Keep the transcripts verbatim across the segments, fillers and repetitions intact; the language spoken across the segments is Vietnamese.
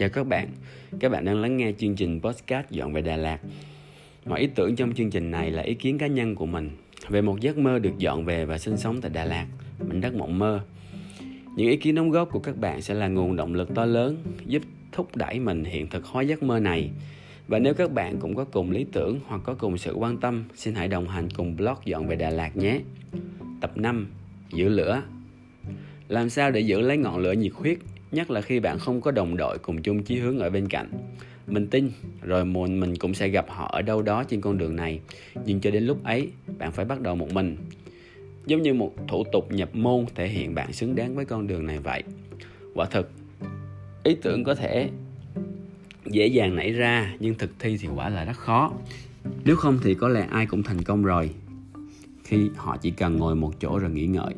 Chào các bạn, các bạn đang lắng nghe chương trình podcast Dọn về Đà Lạt. Mọi ý tưởng trong chương trình này là ý kiến cá nhân của mình về một giấc mơ được dọn về và sinh sống tại Đà Lạt, mảnh đất mộng mơ. Những ý kiến đóng góp của các bạn sẽ là nguồn động lực to lớn giúp thúc đẩy mình hiện thực hóa giấc mơ này. Và nếu các bạn cũng có cùng lý tưởng hoặc có cùng sự quan tâm, xin hãy đồng hành cùng blog Dọn về Đà Lạt nhé. Tập năm. Giữ lửa. Làm sao để giữ lấy ngọn lửa nhiệt huyết, nhất là khi bạn không có đồng đội cùng chung chí hướng ở bên cạnh. Mình tin rồi mình, mình cũng sẽ gặp họ ở đâu đó trên con đường này, nhưng cho đến lúc ấy bạn phải bắt đầu một mình. Giống như một thủ tục nhập môn thể hiện bạn xứng đáng với con đường này vậy. Quả thực, ý tưởng có thể dễ dàng nảy ra, nhưng thực thi thì quả là rất khó. Nếu không thì có lẽ ai cũng thành công rồi khi họ chỉ cần ngồi một chỗ rồi nghĩ ngợi.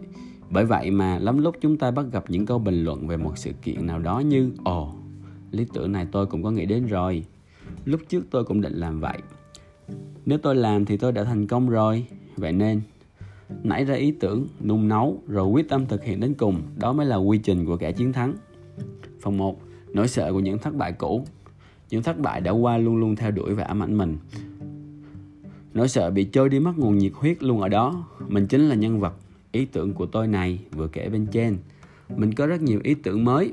Bởi vậy mà lắm lúc chúng ta bắt gặp những câu bình luận về một sự kiện nào đó như Ồ, oh, lý tưởng này tôi cũng có nghĩ đến rồi. Lúc trước tôi cũng định làm vậy. Nếu tôi làm thì tôi đã thành công rồi. Vậy nên, nảy ra ý tưởng, nung nấu, rồi quyết tâm thực hiện đến cùng. Đó mới là quy trình của kẻ chiến thắng. Phần một. Nỗi sợ của những thất bại cũ. Những thất bại đã qua luôn luôn theo đuổi và ám ảnh mình. Nỗi sợ bị trôi đi mất nguồn nhiệt huyết luôn ở đó. Mình chính là nhân vật ý tưởng của tôi này vừa kể bên trên. Mình có rất nhiều ý tưởng mới.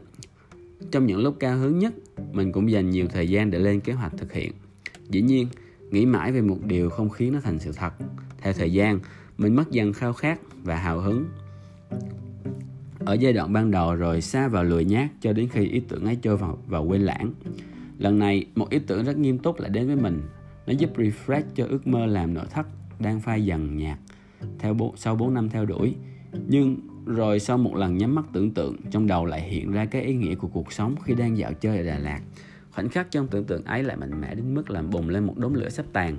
Trong những lúc cao hứng nhất, mình cũng dành nhiều thời gian để lên kế hoạch thực hiện. Dĩ nhiên, nghĩ mãi về một điều không khiến nó thành sự thật. Theo thời gian, mình mất dần khao khát và hào hứng ở giai đoạn ban đầu, rồi sa vào lười nhác cho đến khi ý tưởng ấy trôi vào, vào quên lãng. Lần này, một ý tưởng rất nghiêm túc lại đến với mình. Nó giúp refresh cho ước mơ làm nội thất đang phai dần nhạt theo bộ, sau bốn năm theo đuổi. Nhưng rồi sau một lần nhắm mắt tưởng tượng, trong đầu lại hiện ra cái ý nghĩa của cuộc sống khi đang dạo chơi ở Đà Lạt. Khoảnh khắc trong tưởng tượng ấy lại mạnh mẽ đến mức làm bùng lên một đốm lửa sắp tàn.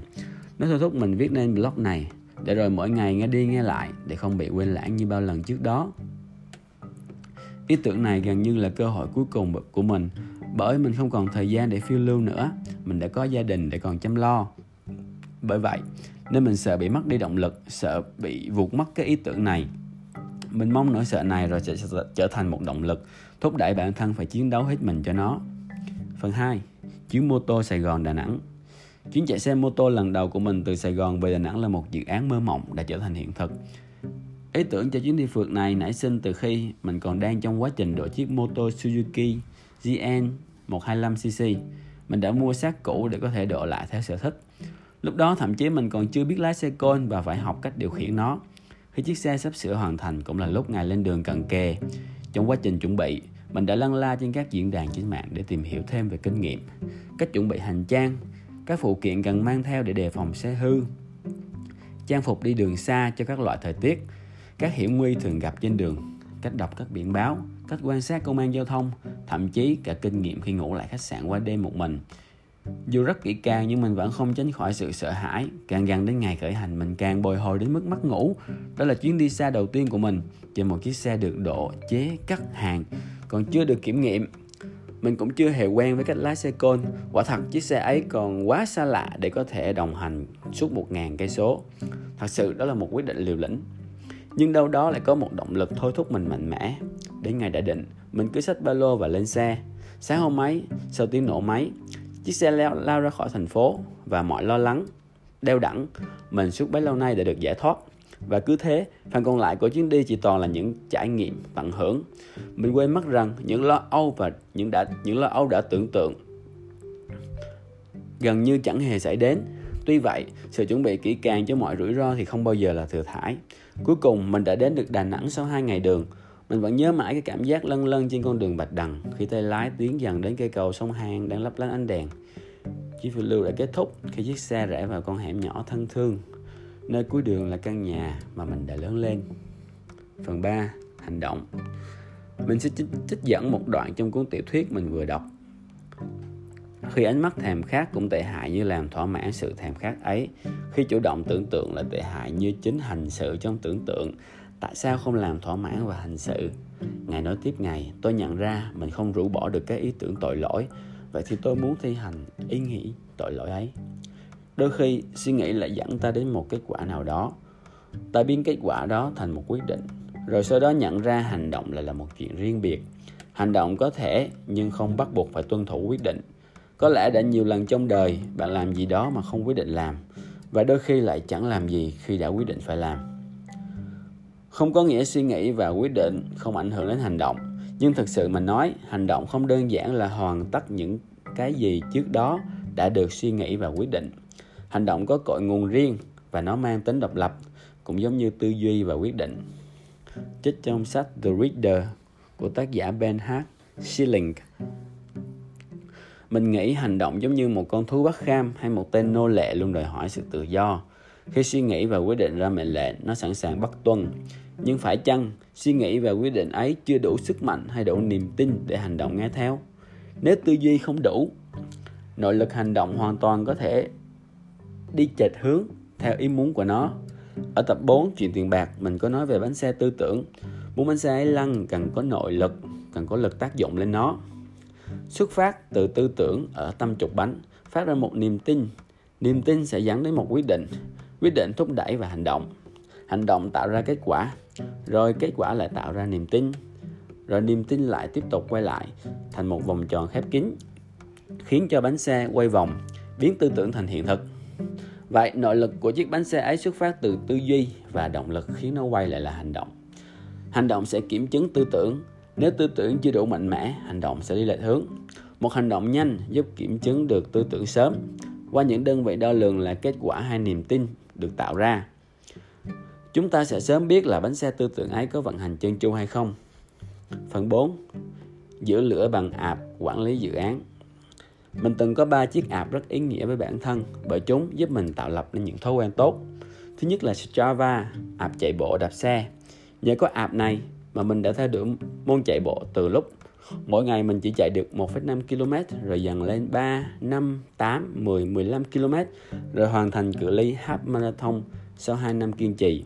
Nó thôi thúc mình viết nên blog này, để rồi mỗi ngày nghe đi nghe lại để không bị quên lãng như bao lần trước đó. Ý tưởng này gần như là cơ hội cuối cùng của mình, bởi mình không còn thời gian để phiêu lưu nữa. Mình đã có gia đình để còn chăm lo. Bởi vậy nên mình sợ bị mất đi động lực, sợ bị vụt mất cái ý tưởng này. Mình mong nỗi sợ này rồi sẽ trở thành một động lực, thúc đẩy bản thân phải chiến đấu hết mình cho nó. Phần hai. Chuyến mô tô Sài Gòn Đà Nẵng. Chuyến chạy xe mô tô lần đầu của mình từ Sài Gòn về Đà Nẵng là một dự án mơ mộng đã trở thành hiện thực. Ý tưởng cho chuyến đi phượt này nảy sinh từ khi mình còn đang trong quá trình đổi chiếc mô tô Suzuki giê en một trăm hai mươi lăm xê xê. Mình đã mua xác cũ để có thể độ lại theo sở thích. Lúc đó thậm chí mình còn chưa biết lái xe côn và phải học cách điều khiển nó. Khi chiếc xe sắp sửa hoàn thành cũng là lúc ngày lên đường cận kề. Trong quá trình chuẩn bị, mình đã lăn la trên các diễn đàn trên mạng để tìm hiểu thêm về kinh nghiệm, cách chuẩn bị hành trang, các phụ kiện cần mang theo để đề phòng xe hư, trang phục đi đường xa cho các loại thời tiết, các hiểm nguy thường gặp trên đường, cách đọc các biển báo, cách quan sát công an giao thông, thậm chí cả kinh nghiệm khi ngủ lại khách sạn qua đêm một mình. Dù rất kỹ càng nhưng mình vẫn không tránh khỏi sự sợ hãi. Càng gần đến ngày khởi hành, mình càng bồi hồi đến mức mất ngủ. Đó là chuyến đi xa đầu tiên của mình trên một chiếc xe được độ chế cắt hàng, còn chưa được kiểm nghiệm. Mình cũng chưa hề quen với cách lái xe côn. Quả thật chiếc xe ấy còn quá xa lạ để có thể đồng hành suốt một nghìn cây số. Thật sự đó là một quyết định liều lĩnh, nhưng đâu đó lại có một động lực thôi thúc mình mạnh mẽ. Đến ngày đã định, mình cứ xách ba lô và lên xe. Sáng hôm ấy, sau tiếng nổ máy, chiếc xe lao, lao ra khỏi thành phố và mọi lo lắng, đeo đẳng mình suốt bấy lâu nay đã được giải thoát. Và cứ thế, phần còn lại của chuyến đi chỉ toàn là những trải nghiệm tận hưởng. Mình quên mất rằng những lo âu và những đã những lo âu đã tưởng tượng gần như chẳng hề xảy đến. Tuy vậy, sự chuẩn bị kỹ càng cho mọi rủi ro thì không bao giờ là thừa thãi. Cuối cùng, mình đã đến được Đà Nẵng sau hai ngày đường. Mình vẫn nhớ mãi cái cảm giác lâng lâng trên con đường bạch đằng khi tay lái tiến dần đến cây cầu sông Hàn đang lấp lánh ánh đèn. Chuyến phiêu lưu đã kết thúc khi chiếc xe rẽ vào con hẻm nhỏ thân thương. Nơi cuối đường là căn nhà mà mình đã lớn lên. Phần ba. Hành động. Mình sẽ trích dẫn một đoạn trong cuốn tiểu thuyết mình vừa đọc. Khi ánh mắt thèm khát cũng tệ hại như làm thỏa mãn sự thèm khát ấy. Khi chủ động tưởng tượng là tệ hại như chính hành sự trong tưởng tượng. Tại sao không làm thỏa mãn và hành sự? Ngày nói tiếp ngày, tôi nhận ra mình không rũ bỏ được cái ý tưởng tội lỗi. Vậy thì tôi muốn thi hành ý nghĩ tội lỗi ấy. Đôi khi, suy nghĩ lại dẫn ta đến một kết quả nào đó. Ta biến kết quả đó thành một quyết định. Rồi sau đó nhận ra hành động lại là một chuyện riêng biệt. Hành động có thể nhưng không bắt buộc phải tuân thủ quyết định. Có lẽ đã nhiều lần trong đời bạn làm gì đó mà không quyết định làm, và đôi khi lại chẳng làm gì khi đã quyết định phải làm. Không có nghĩa suy nghĩ và quyết định không ảnh hưởng đến hành động, nhưng thực sự mà nói, hành động không đơn giản là hoàn tất những cái gì trước đó đã được suy nghĩ và quyết định. Hành động có cội nguồn riêng và nó mang tính độc lập, cũng giống như tư duy và quyết định. Trích trong sách The Reader của tác giả Bernhard Schlink. Mình nghĩ hành động giống như một con thú bắt kham hay một tên nô lệ luôn đòi hỏi sự tự do. Khi suy nghĩ và quyết định ra mệnh lệnh, nó sẵn sàng bắt tuân. Nhưng phải chăng suy nghĩ và quyết định ấy chưa đủ sức mạnh hay đủ niềm tin để hành động nghe theo? Nếu tư duy không đủ, nội lực hành động hoàn toàn có thể đi chệch hướng theo ý muốn của nó. Ở tập bốn chuyện tiền bạc, mình có nói về bánh xe tư tưởng. Muốn bánh xe ấy lăn cần có nội lực, cần có lực tác dụng lên nó. Xuất phát từ tư tưởng ở tâm trục bánh, phát ra một niềm tin. Niềm tin sẽ dẫn đến một quyết định. Quyết định thúc đẩy và hành động. Hành động tạo ra kết quả, rồi kết quả lại tạo ra niềm tin, rồi niềm tin lại tiếp tục quay lại thành một vòng tròn khép kín, khiến cho bánh xe quay vòng, biến tư tưởng thành hiện thực. Vậy nội lực của chiếc bánh xe ấy xuất phát từ tư duy, và động lực khiến nó quay lại là hành động. Hành động sẽ kiểm chứng tư tưởng. Nếu tư tưởng chưa đủ mạnh mẽ, hành động sẽ đi lệch hướng. Một hành động nhanh giúp kiểm chứng được tư tưởng sớm qua những đơn vị đo lường là kết quả hay niềm tin được tạo ra. Chúng ta sẽ sớm biết là bánh xe tư tưởng ấy có vận hành chân chu hay không. Phần bốn. Giữ lửa bằng app quản lý dự án. Mình từng có ba chiếc app rất ý nghĩa với bản thân bởi chúng giúp mình tạo lập nên những thói quen tốt. Thứ nhất là Strava, app chạy bộ đạp xe. Nhờ có app này mà mình đã thay đổi môn chạy bộ từ lúc mỗi ngày mình chỉ chạy được một phẩy năm ki lô mét, rồi dần lên ba, năm, tám, mười, mười lăm ki lô mét, rồi hoàn thành cự ly half marathon sau hai năm kiên trì.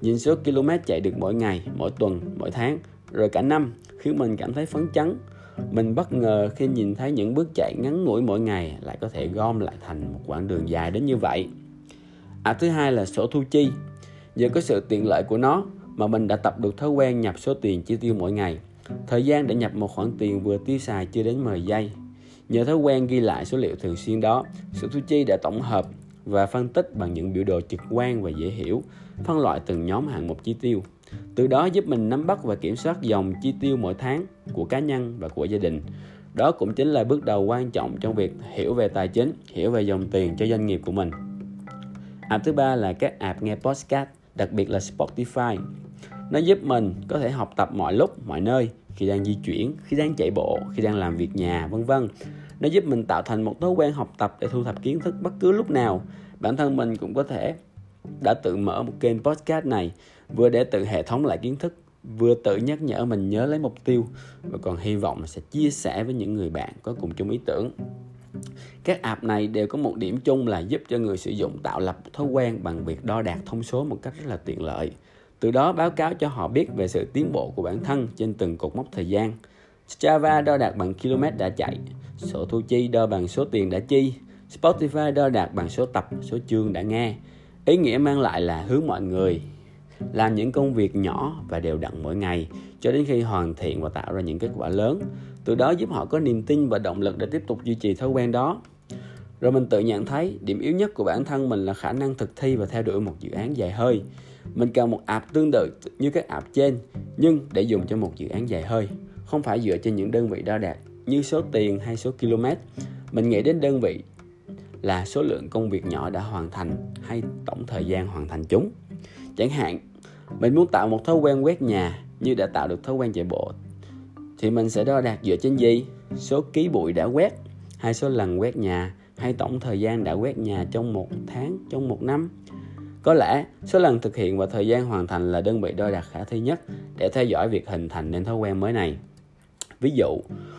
Nhìn số km chạy được mỗi ngày, mỗi tuần, mỗi tháng, rồi cả năm khiến mình cảm thấy phấn chấn. Mình bất ngờ khi nhìn thấy những bước chạy ngắn ngủi mỗi ngày lại có thể gom lại thành một quãng đường dài đến như vậy. App thứ hai là sổ thu chi. Nhờ có sự tiện lợi của nó mà mình đã tập được thói quen nhập số tiền chi tiêu mỗi ngày. Thời gian để nhập một khoản tiền vừa tiêu xài chưa đến mười giây. Nhờ thói quen ghi lại số liệu thường xuyên đó, sổ thu chi đã tổng hợp và phân tích bằng những biểu đồ trực quan và dễ hiểu, phân loại từng nhóm hạng mục chi tiêu. Từ đó giúp mình nắm bắt và kiểm soát dòng chi tiêu mỗi tháng của cá nhân và của gia đình. Đó cũng chính là bước đầu quan trọng trong việc hiểu về tài chính, hiểu về dòng tiền cho doanh nghiệp của mình. App thứ ba là các app nghe podcast, đặc biệt là Spotify. Nó giúp mình có thể học tập mọi lúc, mọi nơi, khi đang di chuyển, khi đang chạy bộ, khi đang làm việc nhà, vân vân. Nó giúp mình tạo thành một thói quen học tập để thu thập kiến thức bất cứ lúc nào. Bản thân mình cũng có thể đã tự mở một kênh podcast này, vừa để tự hệ thống lại kiến thức, vừa tự nhắc nhở mình nhớ lấy mục tiêu, và còn hy vọng sẽ chia sẻ với những người bạn có cùng chung ý tưởng. Các app này đều có một điểm chung là giúp cho người sử dụng tạo lập thói quen bằng việc đo đạc thông số một cách rất là tiện lợi. Từ đó báo cáo cho họ biết về sự tiến bộ của bản thân trên từng cột mốc thời gian. Strava đo đạc bằng km đã chạy, sổ thu chi đo bằng số tiền đã chi, Spotify đo đạc bằng số tập, số chương đã nghe. Ý nghĩa mang lại là hướng mọi người làm những công việc nhỏ và đều đặn mỗi ngày cho đến khi hoàn thiện và tạo ra những kết quả lớn. Từ đó giúp họ có niềm tin và động lực để tiếp tục duy trì thói quen đó. Rồi mình tự nhận thấy điểm yếu nhất của bản thân mình là khả năng thực thi và theo đuổi một dự án dài hơi. Mình cần một app tương tự như các app trên, nhưng để dùng cho một dự án dài hơi, không phải dựa trên những đơn vị đo đạc như số tiền hay số km. Mình nghĩ đến đơn vị là số lượng công việc nhỏ đã hoàn thành hay tổng thời gian hoàn thành chúng. Chẳng hạn, mình muốn tạo một thói quen quét nhà như đã tạo được thói quen chạy bộ, thì mình sẽ đo đạc dựa trên gì? Số ký bụi đã quét, hay số lần quét nhà, hay tổng thời gian đã quét nhà trong một tháng, trong một năm? Có lẽ số lần thực hiện và thời gian hoàn thành là đơn vị đo đạc khả thi nhất để theo dõi việc hình thành nên thói quen mới này. Ví dụ,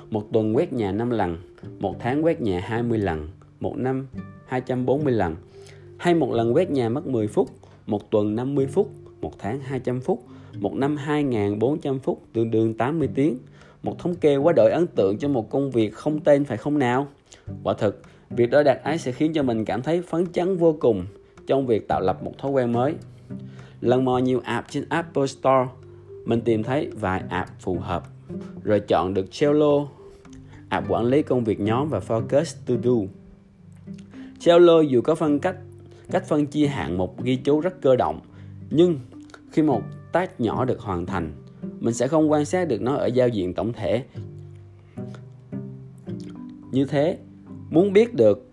một tuần quét nhà năm lần, một tháng quét nhà hai mươi lần, một năm hai trăm bốn mươi lần, hay một lần quét nhà mất mười phút, một tuần năm mươi phút, một tháng hai trăm phút, một năm hai nghìn bốn trăm phút, tương đương tám mươi tiếng. Một thống kê quá đỗi ấn tượng cho một công việc không tên, phải không nào? Quả thực, việc đo đạc ấy sẽ khiến cho mình cảm thấy phấn chấn vô cùng trong việc tạo lập một thói quen mới. Lần mò nhiều app trên Apple Store, mình tìm thấy vài app phù hợp rồi chọn được Trello, app quản lý công việc nhóm và Focus To Do. Trello dù có phân cách, cách phân chia hạng mục ghi chú rất cơ động, nhưng khi một task nhỏ được hoàn thành, mình sẽ không quan sát được nó ở giao diện tổng thể. Như thế, muốn biết được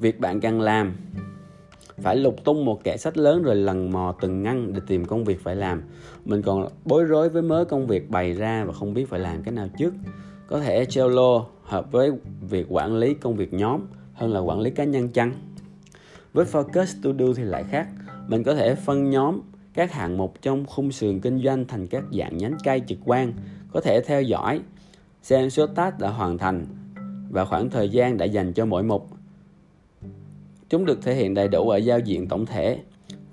việc bạn cần làm, phải lục tung một kệ sách lớn rồi lần mò từng ngăn để tìm công việc phải làm. Mình còn bối rối với mớ công việc bày ra và không biết phải làm cái nào trước. Có thể Trello hợp với việc quản lý công việc nhóm hơn là quản lý cá nhân chăng? Với Focus To Do thì lại khác. Mình có thể phân nhóm các hạng mục trong khung sườn kinh doanh thành các dạng nhánh cây trực quan, có thể theo dõi xem số task đã hoàn thành và khoảng thời gian đã dành cho mỗi mục. Chúng được thể hiện đầy đủ ở giao diện tổng thể.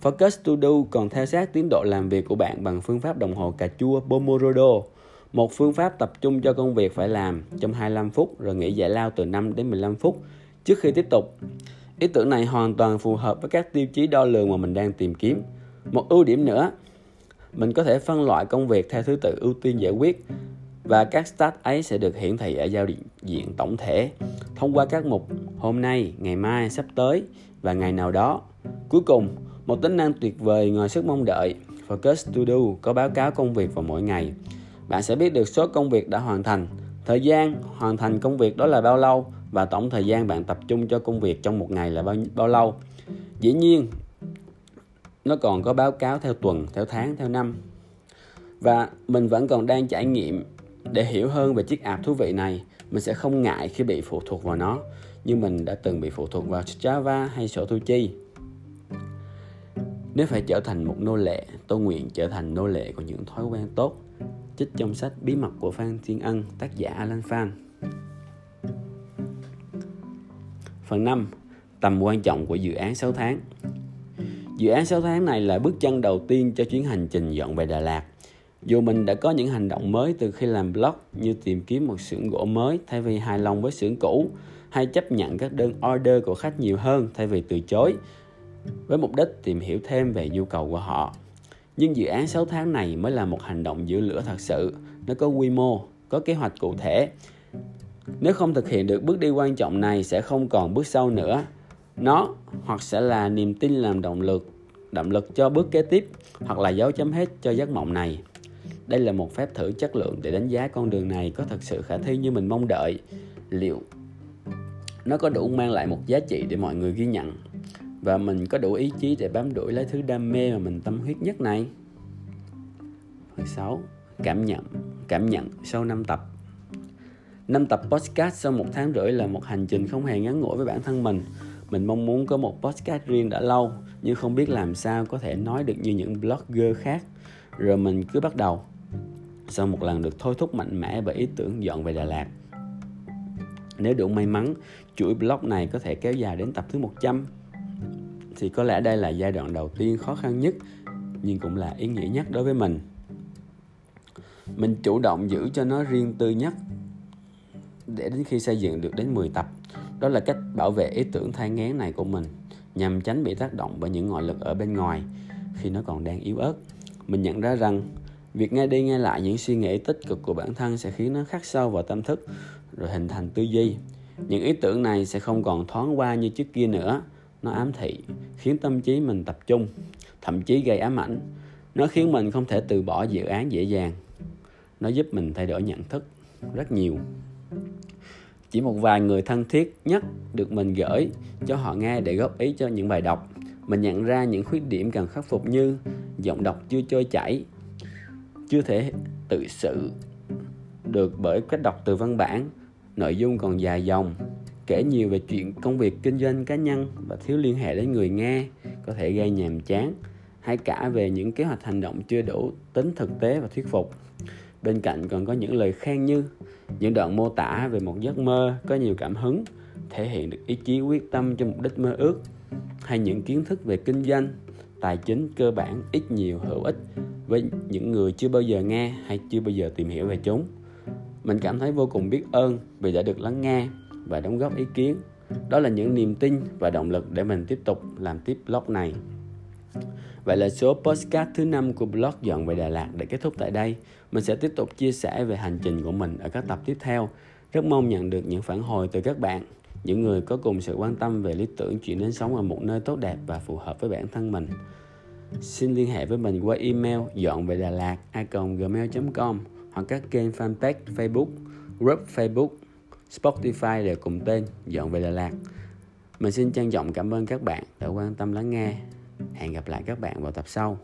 Focus To Do còn theo sát tiến độ làm việc của bạn bằng phương pháp đồng hồ cà chua Pomodoro, một phương pháp tập trung cho công việc phải làm trong hai mươi lăm phút rồi nghỉ giải lao từ năm đến mười lăm phút trước khi tiếp tục. Ý tưởng này hoàn toàn phù hợp với các tiêu chí đo lường mà mình đang tìm kiếm. Một ưu điểm nữa, mình có thể phân loại công việc theo thứ tự ưu tiên giải quyết và các task ấy sẽ được hiển thị ở giao diện tổng thể thông qua các mục hôm nay, ngày mai, sắp tới và ngày nào đó. Cuối cùng, một tính năng tuyệt vời ngoài sức mong đợi, Focus To Do có báo cáo công việc vào mỗi ngày. Bạn sẽ biết được số công việc đã hoàn thành, thời gian hoàn thành công việc đó là bao lâu và tổng thời gian bạn tập trung cho công việc trong một ngày là bao, bao lâu. Dĩ nhiên, nó còn có báo cáo theo tuần, theo tháng, theo năm. Và mình vẫn còn đang trải nghiệm để hiểu hơn về chiếc app thú vị này. Mình sẽ không ngại khi bị phụ thuộc vào nó, như mình đã từng bị phụ thuộc vào Strava hay sổ thu chi. Nếu phải trở thành một nô lệ, tôi nguyện trở thành nô lệ của những thói quen tốt. Trích trong sách Bí mật của Phan Thiên Ân, tác giả Alan Phan. Phần năm. Tầm quan trọng của dự án sáu tháng. Dự án sáu tháng này là bước chân đầu tiên cho chuyến hành trình dọn về Đà Lạt. Dù mình đã có những hành động mới từ khi làm blog như tìm kiếm một xưởng gỗ mới thay vì hài lòng với xưởng cũ, hay chấp nhận các đơn order của khách nhiều hơn thay vì từ chối, với mục đích tìm hiểu thêm về nhu cầu của họ. Nhưng dự án sáu tháng này mới là một hành động giữ lửa thật sự, nó có quy mô, có kế hoạch cụ thể. Nếu không thực hiện được bước đi quan trọng này sẽ không còn bước sau nữa. Nó hoặc sẽ là niềm tin làm động lực, động lực cho bước kế tiếp, hoặc là dấu chấm hết cho giấc mộng này. Đây là một phép thử chất lượng để đánh giá con đường này có thật sự khả thi như mình mong đợi. Liệu nó có đủ mang lại một giá trị để mọi người ghi nhận? Và mình có đủ ý chí để bám đuổi lấy thứ đam mê mà mình tâm huyết nhất này? Phần sáu. Cảm nhận Cảm nhận sau năm tập. Năm tập podcast sau một tháng rưỡi là một hành trình không hề ngắn ngủi với bản thân mình. Mình mong muốn có một podcast riêng đã lâu, nhưng không biết làm sao có thể nói được như những blogger khác. Rồi mình cứ bắt đầu. Sau một lần được thôi thúc mạnh mẽ bởi ý tưởng dọn về Đà Lạt, nếu đủ may mắn, chuỗi blog này có thể kéo dài đến tập thứ một trăm, thì có lẽ đây là giai đoạn đầu tiên khó khăn nhất, nhưng cũng là ý nghĩa nhất đối với mình. Mình chủ động giữ cho nó riêng tư nhất để đến khi xây dựng được đến mười tập. Đó là cách bảo vệ ý tưởng thai nghén này của mình, nhằm tránh bị tác động bởi những ngoại lực ở bên ngoài khi nó còn đang yếu ớt. Mình nhận ra rằng việc nghe đi nghe lại những suy nghĩ tích cực của bản thân sẽ khiến nó khắc sâu vào tâm thức, rồi hình thành tư duy. Những ý tưởng này sẽ không còn thoáng qua như trước kia nữa. Nó ám thị, khiến tâm trí mình tập trung, thậm chí gây ám ảnh. Nó khiến mình không thể từ bỏ dự án dễ dàng. Nó giúp mình thay đổi nhận thức rất nhiều. Chỉ một vài người thân thiết nhất được mình gửi cho họ nghe để góp ý cho những bài đọc. Mình nhận ra những khuyết điểm cần khắc phục như giọng đọc chưa trôi chảy, chưa thể tự sự được bởi cách đọc từ văn bản, nội dung còn dài dòng, kể nhiều về chuyện công việc kinh doanh cá nhân và thiếu liên hệ đến người nghe, có thể gây nhàm chán, hay cả về những kế hoạch hành động chưa đủ tính thực tế và thuyết phục. Bên cạnh còn có những lời khen như những đoạn mô tả về một giấc mơ có nhiều cảm hứng, thể hiện được ý chí quyết tâm cho mục đích mơ ước, hay những kiến thức về kinh doanh, tài chính cơ bản ít nhiều hữu ích với những người chưa bao giờ nghe hay chưa bao giờ tìm hiểu về chúng. Mình cảm thấy vô cùng biết ơn vì đã được lắng nghe và đóng góp ý kiến. Đó là những niềm tin và động lực để mình tiếp tục làm tiếp blog này. Vậy là số podcast thứ năm của blog dọn về Đà Lạt đã kết thúc tại đây. Mình sẽ tiếp tục chia sẻ về hành trình của mình ở các tập tiếp theo. Rất mong nhận được những phản hồi từ các bạn, những người có cùng sự quan tâm về lý tưởng chuyển đến sống ở một nơi tốt đẹp và phù hợp với bản thân mình. Xin liên hệ với mình qua email dọn về đà lạt a còng gmail chấm com hoặc các kênh fanpage Facebook, group Facebook, Spotify đều cùng tên Dọn Về Đà Lạt. Mình xin trân trọng cảm ơn các bạn đã quan tâm lắng nghe. Hẹn gặp lại các bạn vào tập sau.